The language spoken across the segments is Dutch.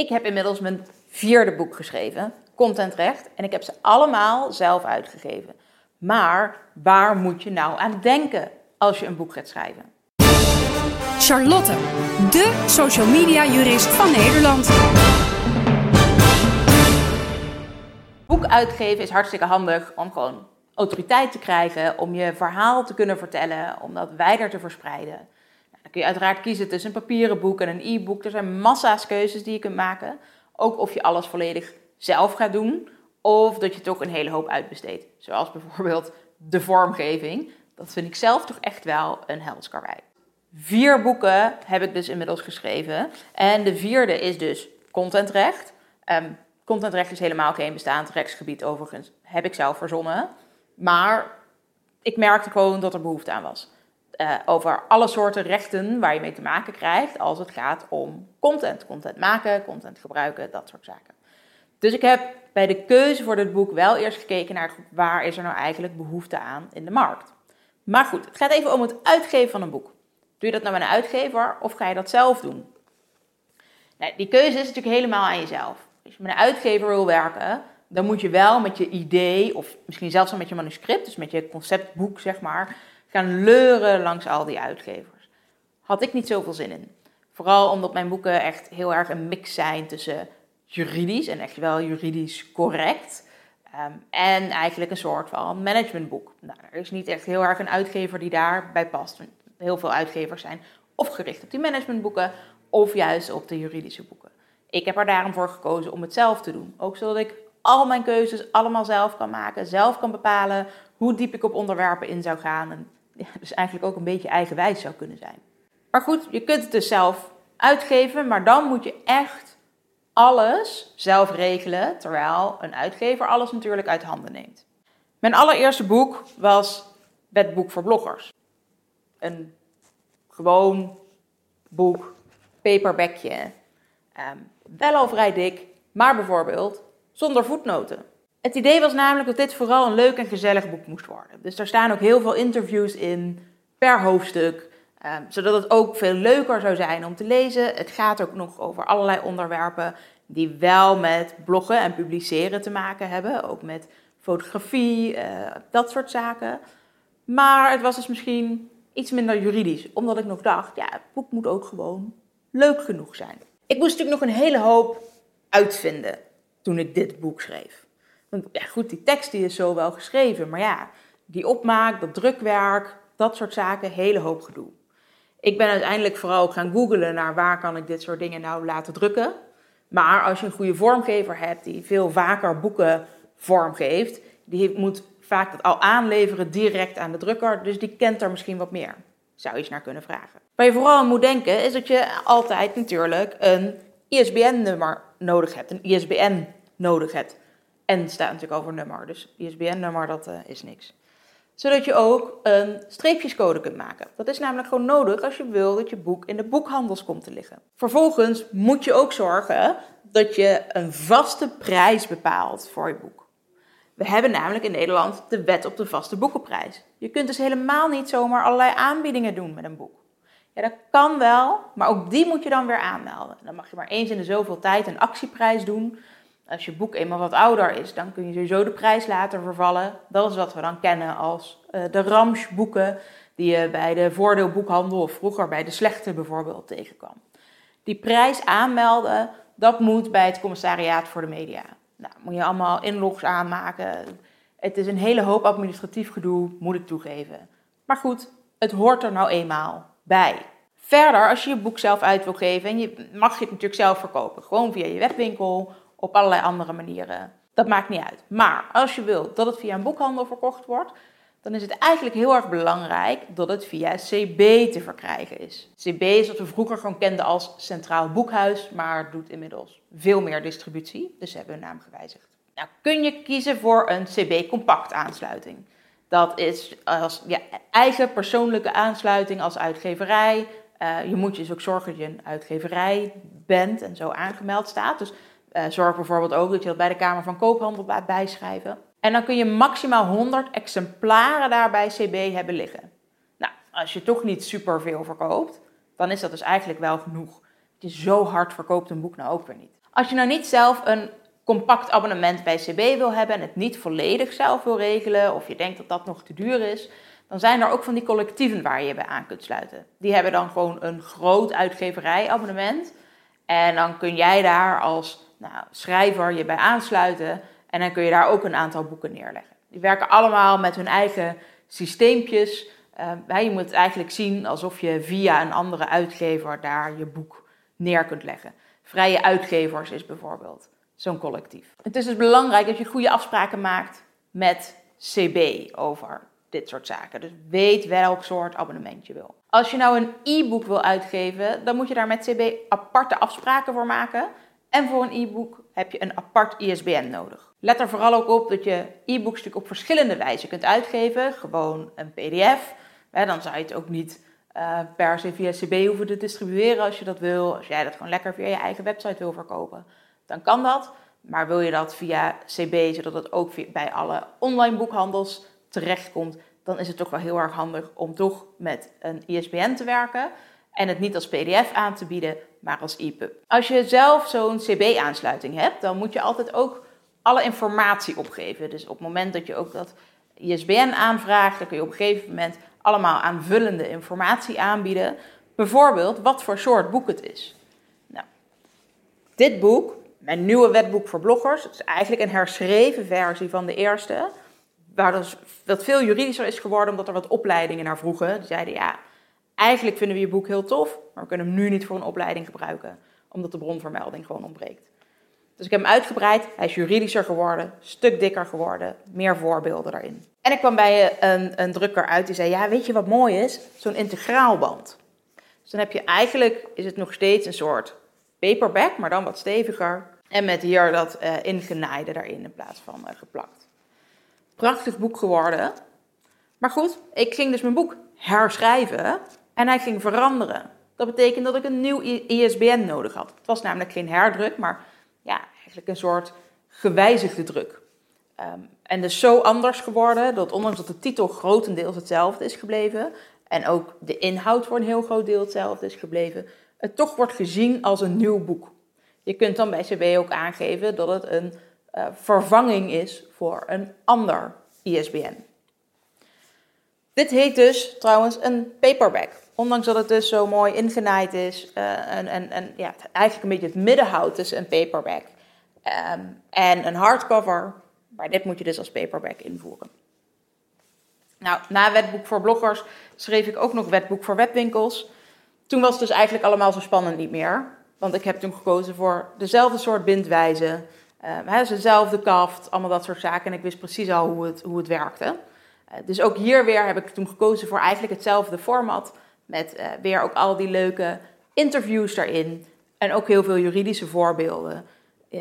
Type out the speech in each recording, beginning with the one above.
Ik heb inmiddels mijn 4e boek geschreven, Contentrecht, en ik heb ze allemaal zelf uitgegeven. Maar waar moet je nou aan denken als je een boek gaat schrijven? Charlotte, de social media jurist van Nederland. Boek uitgeven is hartstikke handig om gewoon autoriteit te krijgen, om je verhaal te kunnen vertellen, om dat wijder te verspreiden. Dan kun je uiteraard kiezen tussen een papieren boek en een e-book. Er zijn massa's keuzes die je kunt maken. Ook of je alles volledig zelf gaat doen, of dat je toch een hele hoop uitbesteedt. Zoals bijvoorbeeld de vormgeving. Dat vind ik zelf toch echt wel een helskarwei. 4 boeken heb ik dus inmiddels geschreven. En de 4e is dus Contentrecht. Contentrecht is helemaal geen bestaand rechtsgebied overigens. Heb ik zelf verzonnen. Maar ik merkte gewoon dat er behoefte aan was. Over alle soorten rechten waar je mee te maken krijgt als het gaat om content. Content maken, content gebruiken, dat soort zaken. Dus ik heb bij de keuze voor dit boek wel eerst gekeken naar waar is er nou eigenlijk behoefte aan in de markt. Maar goed, het gaat even om het uitgeven van een boek. Doe je dat nou met een uitgever of ga je dat zelf doen? Nou, die keuze is natuurlijk helemaal aan jezelf. Als je met een uitgever wil werken, dan moet je wel met je idee of misschien zelfs al met je manuscript, dus met je conceptboek zeg maar, gaan leuren langs al die uitgevers. Had ik niet zoveel zin in. Vooral omdat mijn boeken echt heel erg een mix zijn tussen juridisch en echt wel juridisch correct. En eigenlijk een soort van managementboek. Nou, er is niet echt heel erg een uitgever die daarbij past. Heel veel uitgevers zijn of gericht op die managementboeken of juist op de juridische boeken. Ik heb er daarom voor gekozen om het zelf te doen. Ook zodat ik al mijn keuzes allemaal zelf kan maken, zelf kan bepalen hoe diep ik op onderwerpen in zou gaan. En ja, dus eigenlijk ook een beetje eigenwijs zou kunnen zijn. Maar goed, je kunt het dus zelf uitgeven, maar dan moet je echt alles zelf regelen, terwijl een uitgever alles natuurlijk uit handen neemt. Mijn allereerste boek was Het Boek voor Bloggers. Een gewoon boek, paperbackje, wel al vrij dik, maar bijvoorbeeld zonder voetnoten. Het idee was namelijk dat dit vooral een leuk en gezellig boek moest worden. Dus daar staan ook heel veel interviews in, per hoofdstuk, zodat het ook veel leuker zou zijn om te lezen. Het gaat ook nog over allerlei onderwerpen die wel met bloggen en publiceren te maken hebben. Ook met fotografie, dat soort zaken. Maar het was dus misschien iets minder juridisch, omdat ik nog dacht, ja, het boek moet ook gewoon leuk genoeg zijn. Ik moest natuurlijk nog een hele hoop uitvinden toen ik dit boek schreef. Want ja, goed, die tekst die is zo wel geschreven, maar ja, die opmaak, dat drukwerk, dat soort zaken, hele hoop gedoe. Ik ben uiteindelijk vooral ook gaan googlen naar waar kan ik dit soort dingen nou laten drukken. Maar als je een goede vormgever hebt die veel vaker boeken vormgeeft, die moet vaak dat al aanleveren direct aan de drukker, dus die kent er misschien wat meer. Zou je eens naar kunnen vragen. Waar je vooral aan moet denken is dat je altijd natuurlijk een ISBN-nummer nodig hebt, een ISBN nodig hebt. En het staat natuurlijk over nummer, dus ISBN-nummer dat is niks. Zodat je ook een streepjescode kunt maken. Dat is namelijk gewoon nodig als je wil dat je boek in de boekhandels komt te liggen. Vervolgens moet je ook zorgen dat je een vaste prijs bepaalt voor je boek. We hebben namelijk in Nederland de wet op de vaste boekenprijs. Je kunt dus helemaal niet zomaar allerlei aanbiedingen doen met een boek. Ja, dat kan wel, maar ook die moet je dan weer aanmelden. Dan mag je maar eens in de zoveel tijd een actieprijs doen. Als je boek eenmaal wat ouder is, dan kun je sowieso de prijs laten vervallen. Dat is wat we dan kennen als de Ramsch-boeken die je bij de voordeelboekhandel of vroeger bij de Slechte bijvoorbeeld tegenkwam. Die prijs aanmelden, dat moet bij het Commissariaat voor de Media. Nou, moet je allemaal inlogs aanmaken. Het is een hele hoop administratief gedoe, moet ik toegeven. Maar goed, het hoort er nou eenmaal bij. Verder, als je je boek zelf uit wil geven, en je mag je het natuurlijk zelf verkopen. Gewoon via je webwinkel, op allerlei andere manieren. Dat maakt niet uit. Maar als je wilt dat het via een boekhandel verkocht wordt, dan is het eigenlijk heel erg belangrijk dat het via CB te verkrijgen is. CB is wat we vroeger gewoon kenden als Centraal Boekhuis, maar doet inmiddels veel meer distributie. Dus ze hebben hun naam gewijzigd. Nou, kun je kiezen voor een CB-compact aansluiting. Dat is als je eigen persoonlijke aansluiting als uitgeverij. Je moet dus ook zorgen dat je een uitgeverij bent en zo aangemeld staat. Dus zorg bijvoorbeeld ook dat je dat bij de Kamer van Koophandel laat bijschrijven. En dan kun je maximaal 100 exemplaren daar bij CB hebben liggen. Nou, als je toch niet superveel verkoopt, dan is dat dus eigenlijk wel genoeg. Dus zo hard verkoopt een boek nou ook weer niet. Als je nou niet zelf een compact abonnement bij CB wil hebben en het niet volledig zelf wil regelen, of je denkt dat dat nog te duur is, dan zijn er ook van die collectieven waar je bij aan kunt sluiten. Die hebben dan gewoon een groot uitgeverijabonnement. En dan kun jij daar als schrijver je bij aansluiten. En dan kun je daar ook een aantal boeken neerleggen. Die werken allemaal met hun eigen systeempjes. Je moet het eigenlijk zien alsof je via een andere uitgever daar je boek neer kunt leggen. Vrije Uitgevers is bijvoorbeeld zo'n collectief. Het is dus belangrijk dat je goede afspraken maakt met CB over dit soort zaken. Dus weet welk soort abonnement je wil. Als je nou een e-book wil uitgeven, dan moet je daar met CB aparte afspraken voor maken. En voor een e-book heb je een apart ISBN nodig. Let er vooral ook op dat je e-books natuurlijk op verschillende wijzen kunt uitgeven. Gewoon een pdf. Dan zou je het ook niet per se via CB hoeven te distribueren als je dat wil. Als jij dat gewoon lekker via je eigen website wil verkopen, dan kan dat. Maar wil je dat via CB, zodat het ook bij alle online boekhandels terechtkomt, dan is het toch wel heel erg handig om toch met een ISBN te werken en het niet als pdf aan te bieden, maar als EPUB. Als je zelf zo'n CB-aansluiting hebt, dan moet je altijd ook alle informatie opgeven. Dus op het moment dat je ook dat ISBN aanvraagt, dan kun je op een gegeven moment allemaal aanvullende informatie aanbieden. Bijvoorbeeld wat voor soort boek het is. Nou, dit boek, mijn nieuwe wetboek voor bloggers, het is eigenlijk een herschreven versie van de eerste, waar dat veel juridischer is geworden, omdat er wat opleidingen naar vroegen. Die zeiden, eigenlijk vinden we je boek heel tof, maar we kunnen hem nu niet voor een opleiding gebruiken, omdat de bronvermelding gewoon ontbreekt. Dus ik heb hem uitgebreid, hij is juridischer geworden, stuk dikker geworden, meer voorbeelden daarin. En ik kwam bij een drukker uit die zei, weet je wat mooi is? Zo'n integraalband. Dus dan heb je eigenlijk, is het nog steeds een soort paperback, maar dan wat steviger. En met hier dat ingenaaide daarin in plaats van geplakt. Prachtig boek geworden. Maar goed, ik ging dus mijn boek herschrijven en hij ging veranderen. Dat betekent dat ik een nieuw ISBN nodig had. Het was namelijk geen herdruk, maar eigenlijk een soort gewijzigde druk. En dus zo anders geworden, dat ondanks dat de titel grotendeels hetzelfde is gebleven en ook de inhoud voor een heel groot deel hetzelfde is gebleven, het toch wordt gezien als een nieuw boek. Je kunt dan bij CB ook aangeven dat het een vervanging is voor een ander ISBN. Dit heet dus trouwens een paperback. Ondanks dat het dus zo mooi ingenaaid is en eigenlijk een beetje het midden houdt tussen een paperback en een hardcover. Maar dit moet je dus als paperback invoeren. Nou, na wetboek voor bloggers schreef ik ook nog wetboek voor webwinkels. Toen was het dus eigenlijk allemaal zo spannend niet meer. Want ik heb toen gekozen voor dezelfde soort bindwijze. Het is dezelfde kaft, allemaal dat soort zaken. En ik wist precies al hoe het werkte. Dus ook hier weer heb ik toen gekozen voor eigenlijk hetzelfde format. Met weer ook al die leuke interviews daarin. En ook heel veel juridische voorbeelden.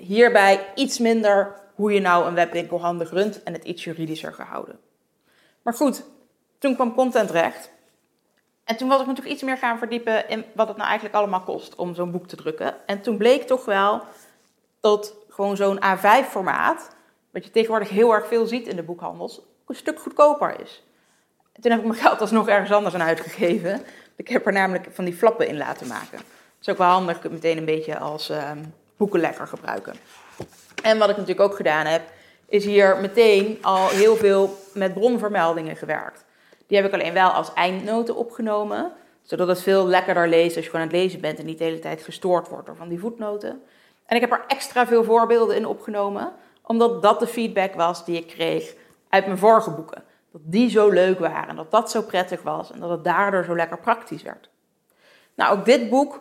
Hierbij iets minder hoe je nou een webwinkel handig runt en het iets juridischer gehouden. Maar goed, toen kwam Contentrecht. En toen was ik me natuurlijk iets meer gaan verdiepen in wat het nou eigenlijk allemaal kost om zo'n boek te drukken. En toen bleek toch wel dat gewoon zo'n A5-formaat, wat je tegenwoordig heel erg veel ziet in de boekhandels, een stuk goedkoper is. En toen heb ik mijn geld alsnog ergens anders aan uitgegeven. Ik heb er namelijk van die flappen in laten maken. Dat is ook wel handig, ik kan het meteen een beetje als boekenlegger gebruiken. En wat ik natuurlijk ook gedaan heb, is hier meteen al heel veel met bronvermeldingen gewerkt. Die heb ik alleen wel als eindnoten opgenomen, zodat het veel lekkerder leest als je gewoon aan het lezen bent en niet de hele tijd gestoord wordt door van die voetnoten. En ik heb er extra veel voorbeelden in opgenomen, omdat dat de feedback was die ik kreeg uit mijn vorige boeken. Dat die zo leuk waren, dat dat zo prettig was en dat het daardoor zo lekker praktisch werd. Nou, ook dit boek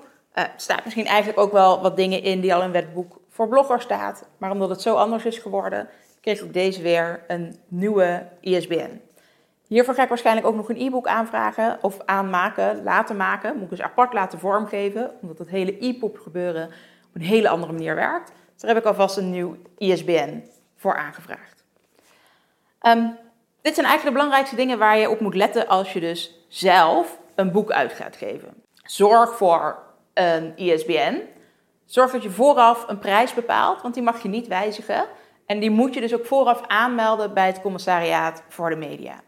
staat misschien eigenlijk ook wel wat dingen in die al in wetboek voor bloggers staat. Maar omdat het zo anders is geworden, kreeg ik deze weer een nieuwe ISBN. Hiervoor ga ik waarschijnlijk ook nog een e-book aanvragen of aanmaken, laten maken. Moet ik dus apart laten vormgeven, omdat het hele e-pop gebeuren op een hele andere manier werkt. Daar heb ik alvast een nieuw ISBN voor aangevraagd. Dit zijn eigenlijk de belangrijkste dingen waar je op moet letten als je dus zelf een boek uit gaat geven. Zorg voor een ISBN. Zorg dat je vooraf een prijs bepaalt, want die mag je niet wijzigen. En die moet je dus ook vooraf aanmelden bij het Commissariaat voor de Media.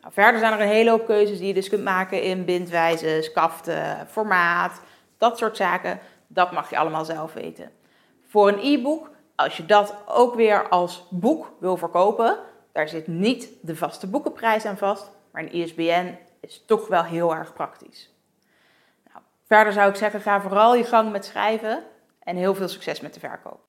Nou, verder zijn er een hele hoop keuzes die je dus kunt maken in bindwijzes, kaften, formaat, dat soort zaken. Dat mag je allemaal zelf weten. Voor een e-book, als je dat ook weer als boek wil verkopen, daar zit niet de vaste boekenprijs aan vast, maar een ISBN is toch wel heel erg praktisch. Nou, verder zou ik zeggen, ga vooral je gang met schrijven en heel veel succes met de verkoop.